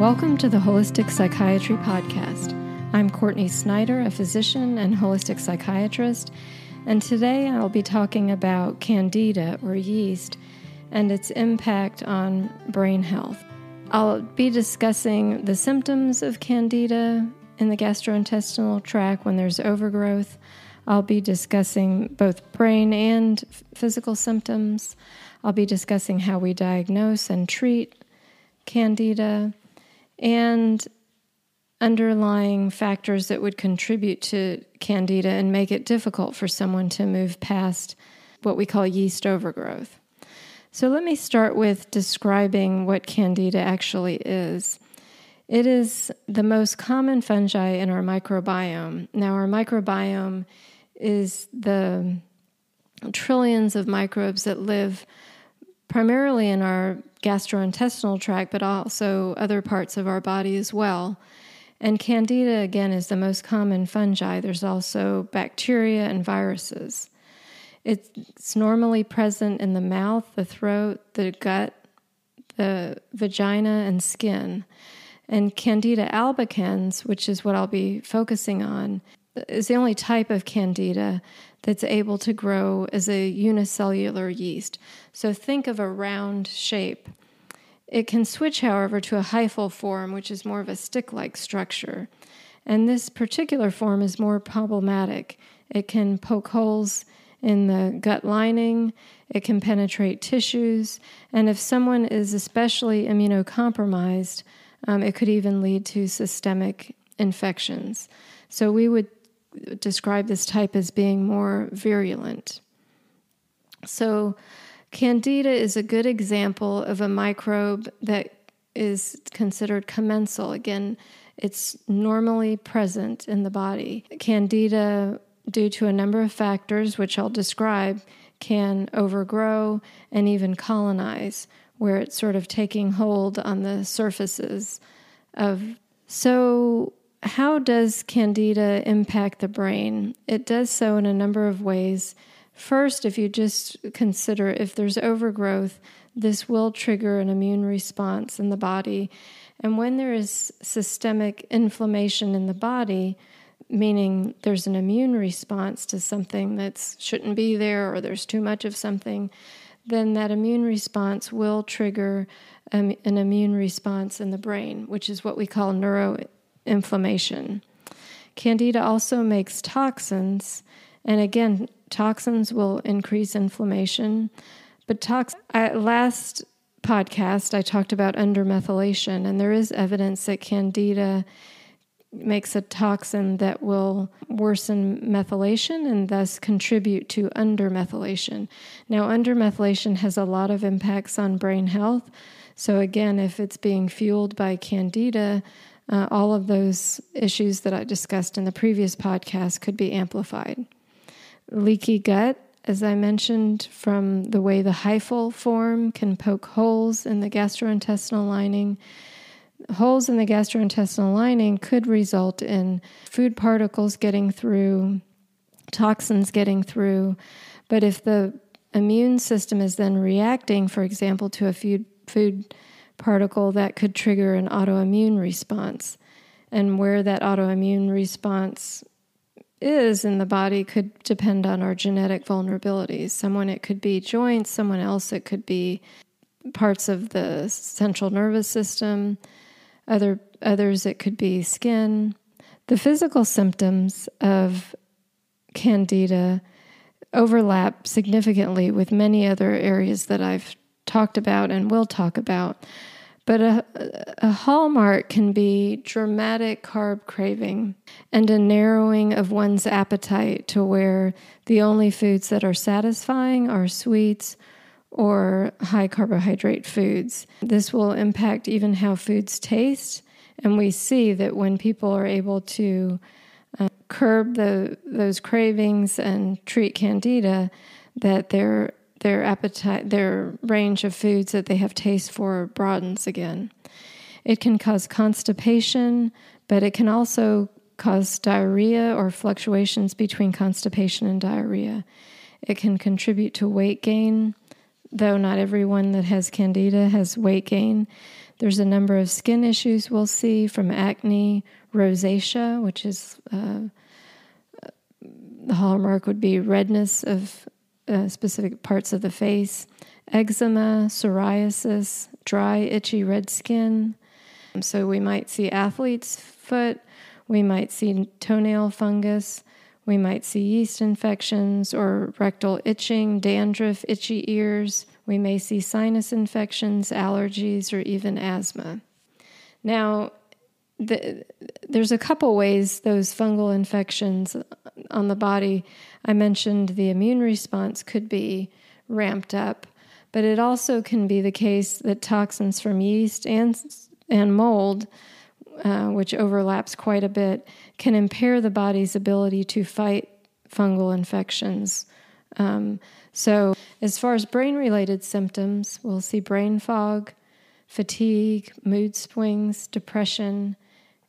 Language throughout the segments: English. Welcome to the Holistic Psychiatry Podcast. I'm Courtney Snyder, a physician and holistic psychiatrist, and today I'll be talking about candida, or yeast, and its impact on brain health. I'll be discussing the symptoms of candida in the gastrointestinal tract when there's overgrowth. I'll be discussing both brain and physical symptoms. I'll be discussing how we diagnose and treat candida, and underlying factors that would contribute to candida and make it difficult for someone to move past what we call yeast overgrowth. So let me start with describing what candida actually is. It is the most common fungi in our microbiome. Now, our microbiome is the trillions of microbes that live primarily in our gastrointestinal tract, but also other parts of our body as well. And candida, again, is the most common fungi. There's also bacteria and viruses. It's normally present in the mouth, the throat, the gut, the vagina, and skin. And candida albicans, which is what I'll be focusing on, is the only type of candida that's able to grow as a unicellular yeast. So think of a round shape. It can switch, however, to a hyphal form, which is more of a stick-like structure. And this particular form is more problematic. It can poke holes in the gut lining, it can penetrate tissues, and if someone is especially immunocompromised, it could even lead to systemic infections. So we would describe this type as being more virulent. So candida is a good example of a microbe that is considered commensal. Again, it's normally present in the body. Candida, due to a number of factors, which I'll describe, can overgrow and even colonize, where it's sort of taking hold on the surfaces of. So how does candida impact the brain? It does so in a number of ways. First, if you just consider if there's overgrowth, this will trigger an immune response in the body. And when there is systemic inflammation in the body, meaning there's an immune response to something that shouldn't be there or there's too much of something, then that immune response will trigger an immune response in the brain, which is what we call neuroinflammation. Candida also makes toxins, and again, toxins will increase inflammation. But last podcast, I talked about undermethylation, and there is evidence that candida makes a toxin that will worsen methylation and thus contribute to undermethylation. Now, undermethylation has a lot of impacts on brain health. So again, if it's being fueled by candida, all of those issues that I discussed in the previous podcast could be amplified. Leaky gut, as I mentioned, from the way the hyphal form can poke holes in the gastrointestinal lining. Holes in the gastrointestinal lining could result in food particles getting through, toxins getting through. But if the immune system is then reacting, for example, to a food particle, that could trigger an autoimmune response. And where that autoimmune response is in the body could depend on our genetic vulnerabilities. Someone, it could be joints, someone else, it could be parts of the central nervous system, others, it could be skin. The physical symptoms of candida overlap significantly with many other areas that I've talked about and will talk about. But a hallmark can be dramatic carb craving and a narrowing of one's appetite to where the only foods that are satisfying are sweets or high carbohydrate foods. This will impact even how foods taste, and we see that when people are able to curb those cravings and treat candida, that their appetite, their range of foods that they have taste for broadens again. It can cause constipation, but it can also cause diarrhea or fluctuations between constipation and diarrhea. It can contribute to weight gain, though not everyone that has candida has weight gain. There's a number of skin issues we'll see from acne, rosacea, which is the hallmark would be redness of specific parts of the face, eczema, psoriasis, dry, itchy, red skin. So we might see athlete's foot, we might see toenail fungus, we might see yeast infections or rectal itching, dandruff, itchy ears. We may see sinus infections, allergies, or even asthma. Now, there's a couple ways those fungal infections on the body. I mentioned the immune response could be ramped up, but it also can be the case that toxins from yeast and mold, which overlaps quite a bit, can impair the body's ability to fight fungal infections. So as far as brain-related symptoms, we'll see brain fog, fatigue, mood swings, depression,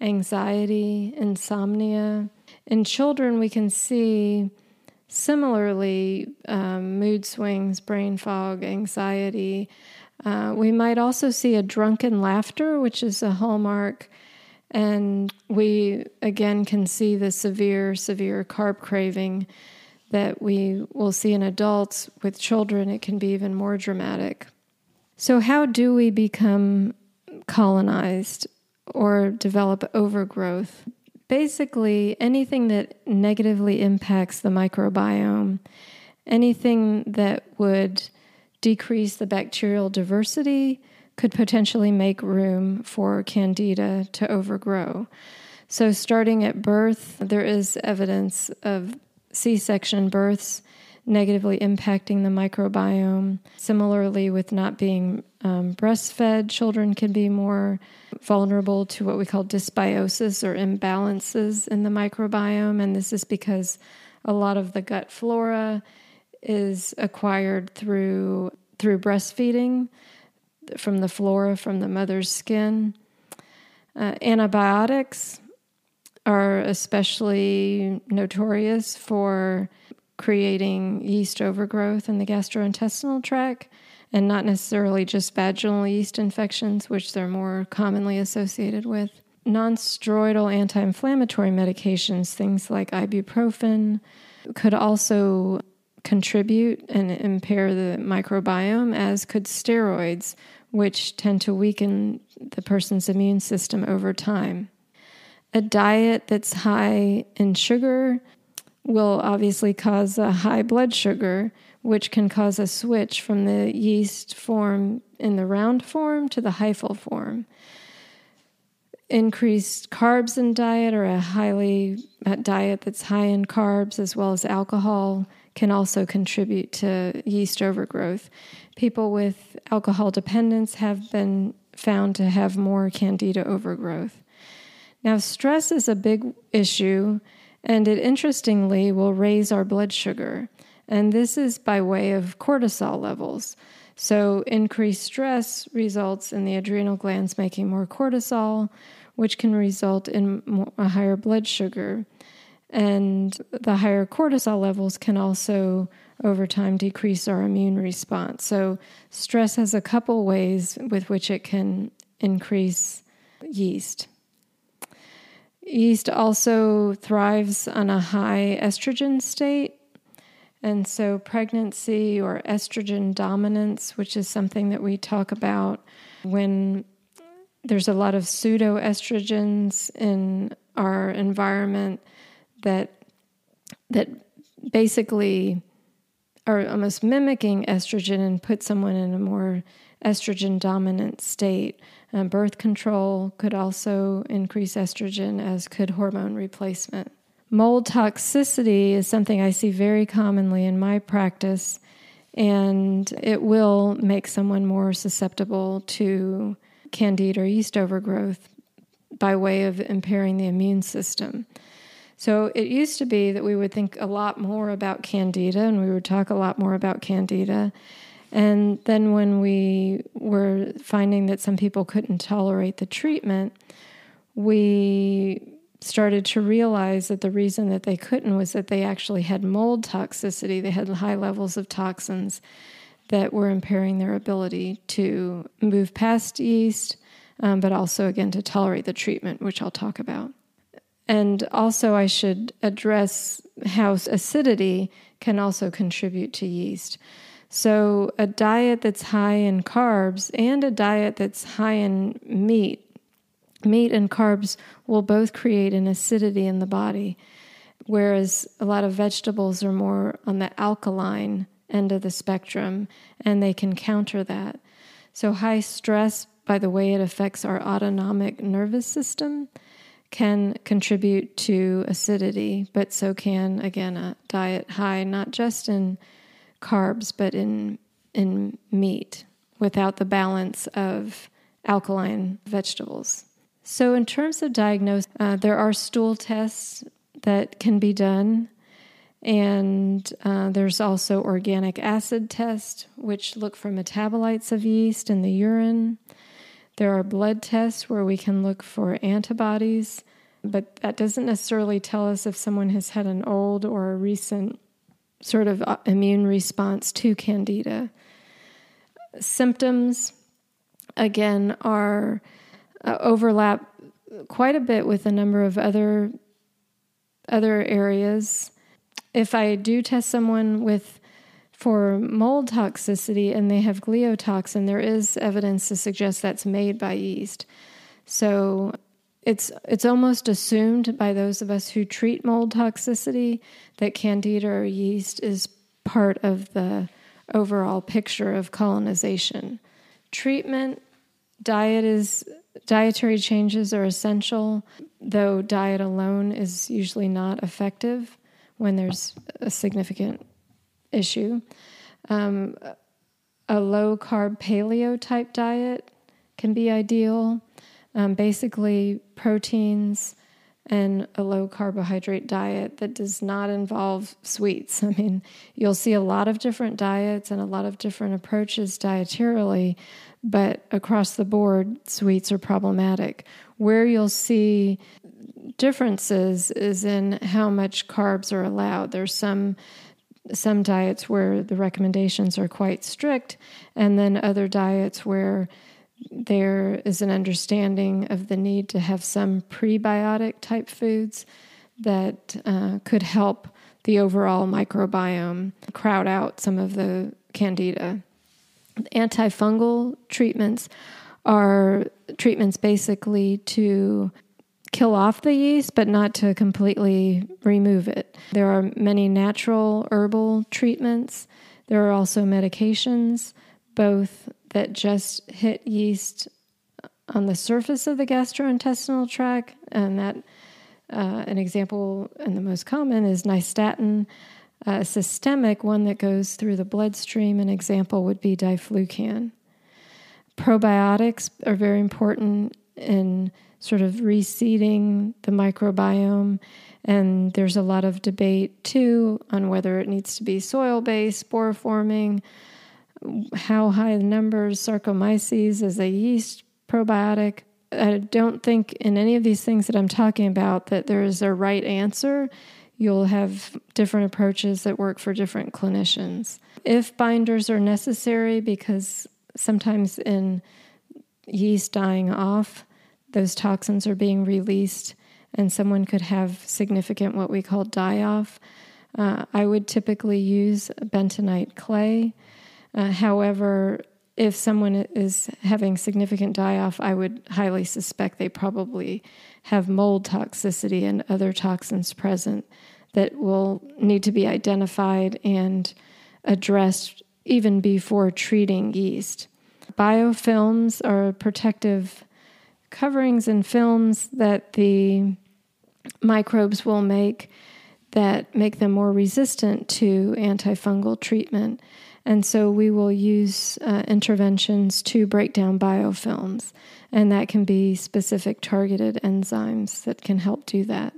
anxiety, insomnia. In children, we can see similarly mood swings, brain fog, anxiety. We might also see a drunken laughter, which is a hallmark, and we, again, can see the severe carb craving that we will see in adults. With children, it can be even more dramatic. So how do we become colonized or develop overgrowth? Basically, anything that negatively impacts the microbiome, anything that would decrease the bacterial diversity could potentially make room for candida to overgrow. So starting at birth, there is evidence of C-section births negatively impacting the microbiome. Similarly, with not being breastfed, children can be more vulnerable to what we call dysbiosis or imbalances in the microbiome, and this is because a lot of the gut flora is acquired through breastfeeding, from the flora, from the mother's skin. Antibiotics are especially notorious for creating yeast overgrowth in the gastrointestinal tract, and not necessarily just vaginal yeast infections, which they're more commonly associated with. Non-steroidal anti-inflammatory medications, things like ibuprofen, could also contribute and impair the microbiome, as could steroids, which tend to weaken the person's immune system over time. A diet that's high in sugar will obviously cause a high blood sugar, which can cause a switch from the yeast form in the round form to the hyphal form. Increased carbs in diet, or a diet that's high in carbs as well as alcohol, can also contribute to yeast overgrowth. People with alcohol dependence have been found to have more candida overgrowth. Now, stress is a big issue, and it interestingly will raise our blood sugar, and this is by way of cortisol levels. So increased stress results in the adrenal glands making more cortisol, which can result in a higher blood sugar. And the higher cortisol levels can also, over time, decrease our immune response. So stress has a couple ways with which it can increase yeast. Yeast also thrives on a high estrogen state, and so pregnancy or estrogen dominance, which is something that we talk about when there's a lot of pseudoestrogens in our environment that basically are almost mimicking estrogen and put someone in a more estrogen-dominant state. Birth control could also increase estrogen, as could hormone replacement. Mold toxicity is something I see very commonly in my practice, and it will make someone more susceptible to candida or yeast overgrowth by way of impairing the immune system. So it used to be that we would think a lot more about candida, and we would talk a lot more about candida. And then when we were finding that some people couldn't tolerate the treatment, we started to realize that the reason that they couldn't was that they actually had mold toxicity. They had high levels of toxins that were impairing their ability to move past yeast, but also, again, to tolerate the treatment, which I'll talk about. And also I should address how acidity can also contribute to yeast. So a diet that's high in carbs and a diet that's high in meat and carbs will both create an acidity in the body, whereas a lot of vegetables are more on the alkaline end of the spectrum, and they can counter that. So high stress, by the way it affects our autonomic nervous system, can contribute to acidity, but so can, again, a diet high, not just in carbs, but in meat, without the balance of alkaline vegetables. So in terms of diagnosis, there are stool tests that can be done, and there's also organic acid tests, which look for metabolites of yeast in the urine. There are blood tests where we can look for antibodies, but that doesn't necessarily tell us if someone has had an old or a recent sort of immune response to candida. Symptoms, again, are overlap quite a bit with a number of other areas. If I do test someone for mold toxicity and they have gliotoxin, there is evidence to suggest that's made by yeast. So it's almost assumed by those of us who treat mold toxicity that candida or yeast is part of the overall picture of colonization. Treatment, dietary changes are essential, though diet alone is usually not effective when there's a significant issue. A low-carb paleo-type diet can be ideal. Basically, proteins and a low-carbohydrate diet that does not involve sweets. I mean, you'll see a lot of different diets and a lot of different approaches dietarily, but across the board, sweets are problematic. Where you'll see differences is in how much carbs are allowed. There's some diets where the recommendations are quite strict, and then other diets where there is an understanding of the need to have some prebiotic type foods that could help the overall microbiome crowd out some of the candida. Antifungal treatments are treatments basically to kill off the yeast, but not to completely remove it. There are many natural herbal treatments. There are also medications, both that just hit yeast on the surface of the gastrointestinal tract, and that an example and the most common is nystatin, a systemic one that goes through the bloodstream. An example would be diflucan. Probiotics are very important in sort of reseeding the microbiome, and there's a lot of debate too on whether it needs to be soil-based, spore-forming, how high the numbers. Saccharomyces is a yeast probiotic. I don't think in any of these things that I'm talking about that there is a right answer. You'll have different approaches that work for different clinicians. If binders are necessary, because sometimes in yeast dying off, those toxins are being released, and someone could have significant what we call die-off. I would typically use bentonite clay. However, if someone is having significant die-off, I would highly suspect they probably have mold toxicity and other toxins present that will need to be identified and addressed even before treating yeast. Biofilms are protective coverings and films that the microbes will make that make them more resistant to antifungal treatment. And so we will use interventions to break down biofilms, and that can be specific targeted enzymes that can help do that.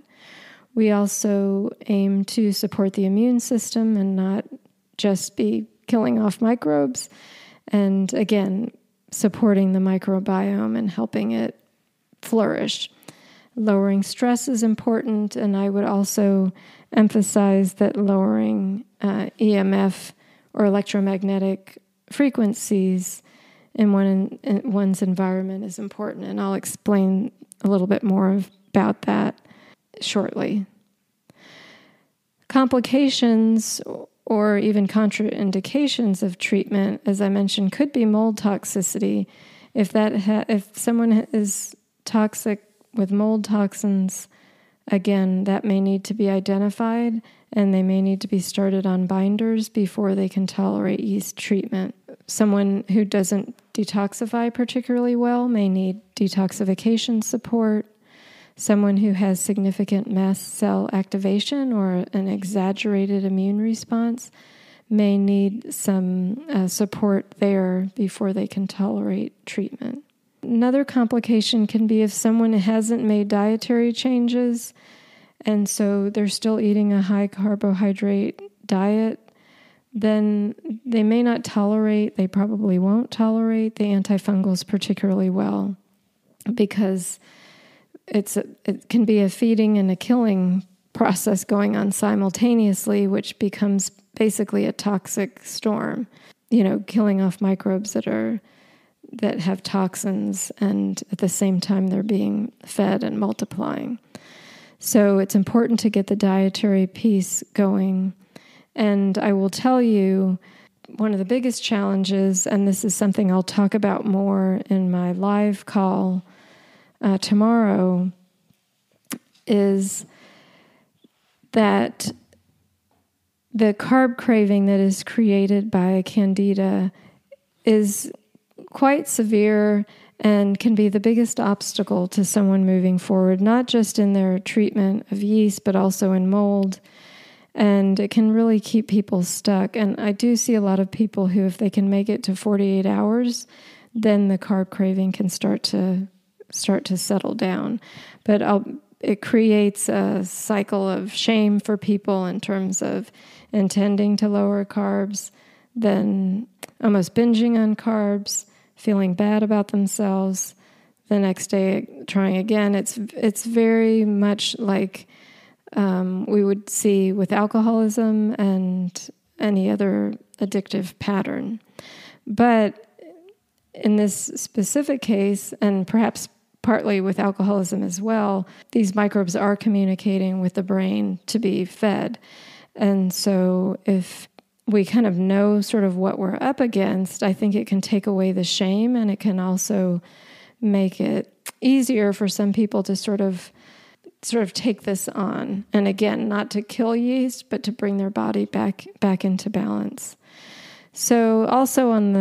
We also aim to support the immune system and not just be killing off microbes, and again, supporting the microbiome and helping it flourish. Lowering stress is important, and I would also emphasize that lowering EMF or electromagnetic frequencies and one's environment is important. And I'll explain a little bit more about that shortly. Complications or even contraindications of treatment, as I mentioned, could be mold toxicity. If someone is toxic with mold toxins, again, that may need to be identified, and they may need to be started on binders before they can tolerate yeast treatment. Someone who doesn't detoxify particularly well may need detoxification support. Someone who has significant mast cell activation or an exaggerated immune response may need some support there before they can tolerate treatment. Another complication can be if someone hasn't made dietary changes, and so they're still eating a high carbohydrate diet, then they may not tolerate, they probably won't tolerate the antifungals particularly well, because it can be a feeding and a killing process going on simultaneously, which becomes basically a toxic storm, killing off microbes that have toxins, and at the same time they're being fed and multiplying. So it's important to get the dietary piece going. And I will tell you, one of the biggest challenges, and this is something I'll talk about more in my live call tomorrow, is that the carb craving that is created by candida is quite severe and can be the biggest obstacle to someone moving forward, not just in their treatment of yeast, but also in mold. And it can really keep people stuck. And I do see a lot of people who, if they can make it to 48 hours, then the carb craving can start to settle down. But it creates a cycle of shame for people in terms of intending to lower carbs, then almost binging on carbs, feeling bad about themselves, the next day trying again. It's very much like we would see with alcoholism and any other addictive pattern. But in this specific case, and perhaps partly with alcoholism as well, these microbes are communicating with the brain to be fed. And so if we kind of know sort of what we're up against, I think it can take away the shame, and it can also make it easier for some people to sort of take this on. And again, not to kill yeast, but to bring their body back into balance. So also on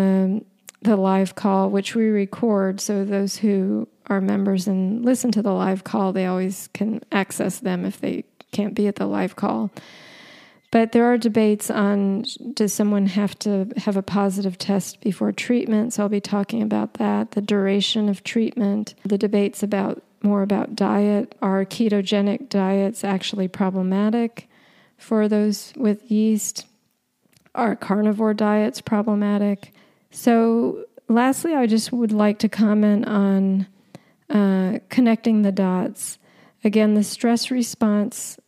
the live call, which we record, so those who are members and listen to the live call, they always can access them if they can't be at the live call. But there are debates on, does someone have to have a positive test before treatment? So I'll be talking about that, the duration of treatment, the debates about diet. Are ketogenic diets actually problematic for those with yeast? Are carnivore diets problematic? So lastly, I just would like to comment on connecting the dots. Again, the stress response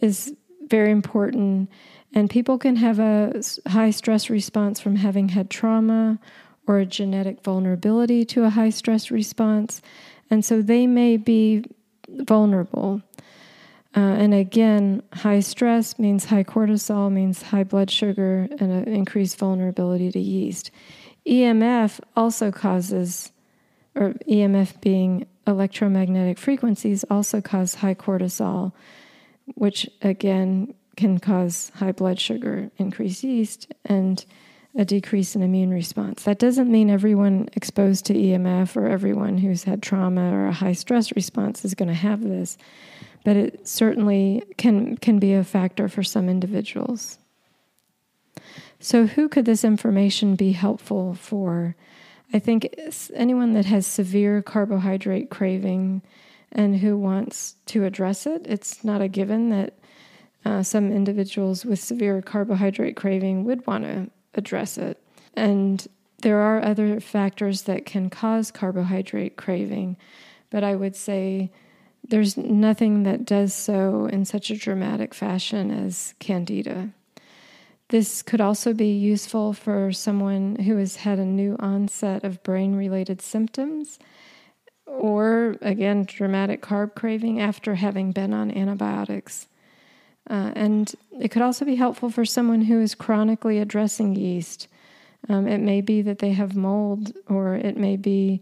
is very important, and people can have a high stress response from having had trauma or a genetic vulnerability to a high stress response, and so they may be vulnerable. And again, high stress means high cortisol, means high blood sugar, and an increased vulnerability to yeast. EMF also causes, or EMF being electromagnetic frequencies, also cause high cortisol, which again can cause high blood sugar, increased yeast, and a decrease in immune response. That doesn't mean everyone exposed to EMF or everyone who's had trauma or a high stress response is going to have this, but it certainly can be a factor for some individuals. So who could this information be helpful for? I think anyone that has severe carbohydrate craving and who wants to address it. It's not a given that some individuals with severe carbohydrate craving would want to address it. And there are other factors that can cause carbohydrate craving, but I would say there's nothing that does so in such a dramatic fashion as candida. This could also be useful for someone who has had a new onset of brain-related symptoms or, again, dramatic carb craving after having been on antibiotics. And it could also be helpful for someone who is chronically addressing yeast. It may be that they have mold, or it may be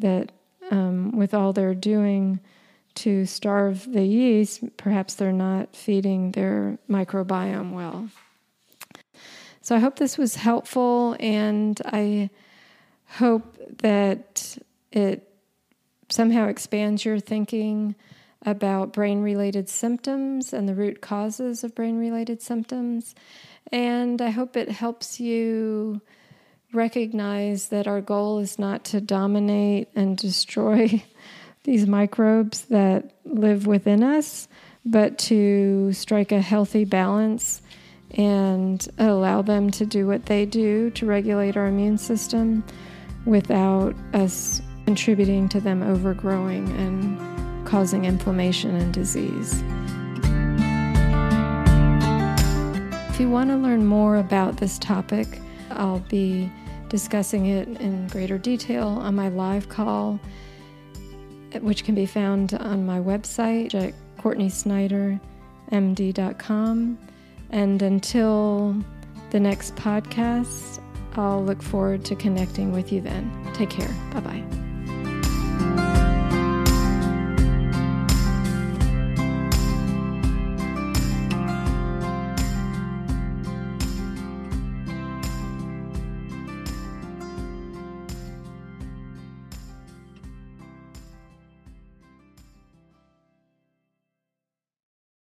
that with all they're doing to starve the yeast, perhaps they're not feeding their microbiome well. So I hope this was helpful, and I hope that it somehow expands your thinking about brain-related symptoms and the root causes of brain-related symptoms. And I hope it helps you recognize that our goal is not to dominate and destroy these microbes that live within us, but to strike a healthy balance and allow them to do what they do to regulate our immune system without us contributing to them overgrowing and causing inflammation and disease. If you want to learn more about this topic, I'll be discussing it in greater detail on my live call, which can be found on my website at CourtneySnyderMD.com. And until the next podcast, I'll look forward to connecting with you then. Take care. Bye-bye.